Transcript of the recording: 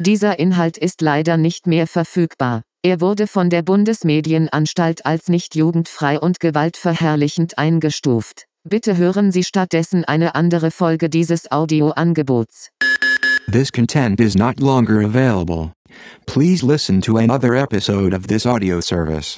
Dieser Inhalt ist leider nicht mehr verfügbar. Er wurde von der Bundesmedienanstalt als nicht jugendfrei und gewaltverherrlichend eingestuft. Bitte hören Sie stattdessen eine andere Folge dieses Audioangebots. This content is not longer available. Please listen to another episode of this audio service.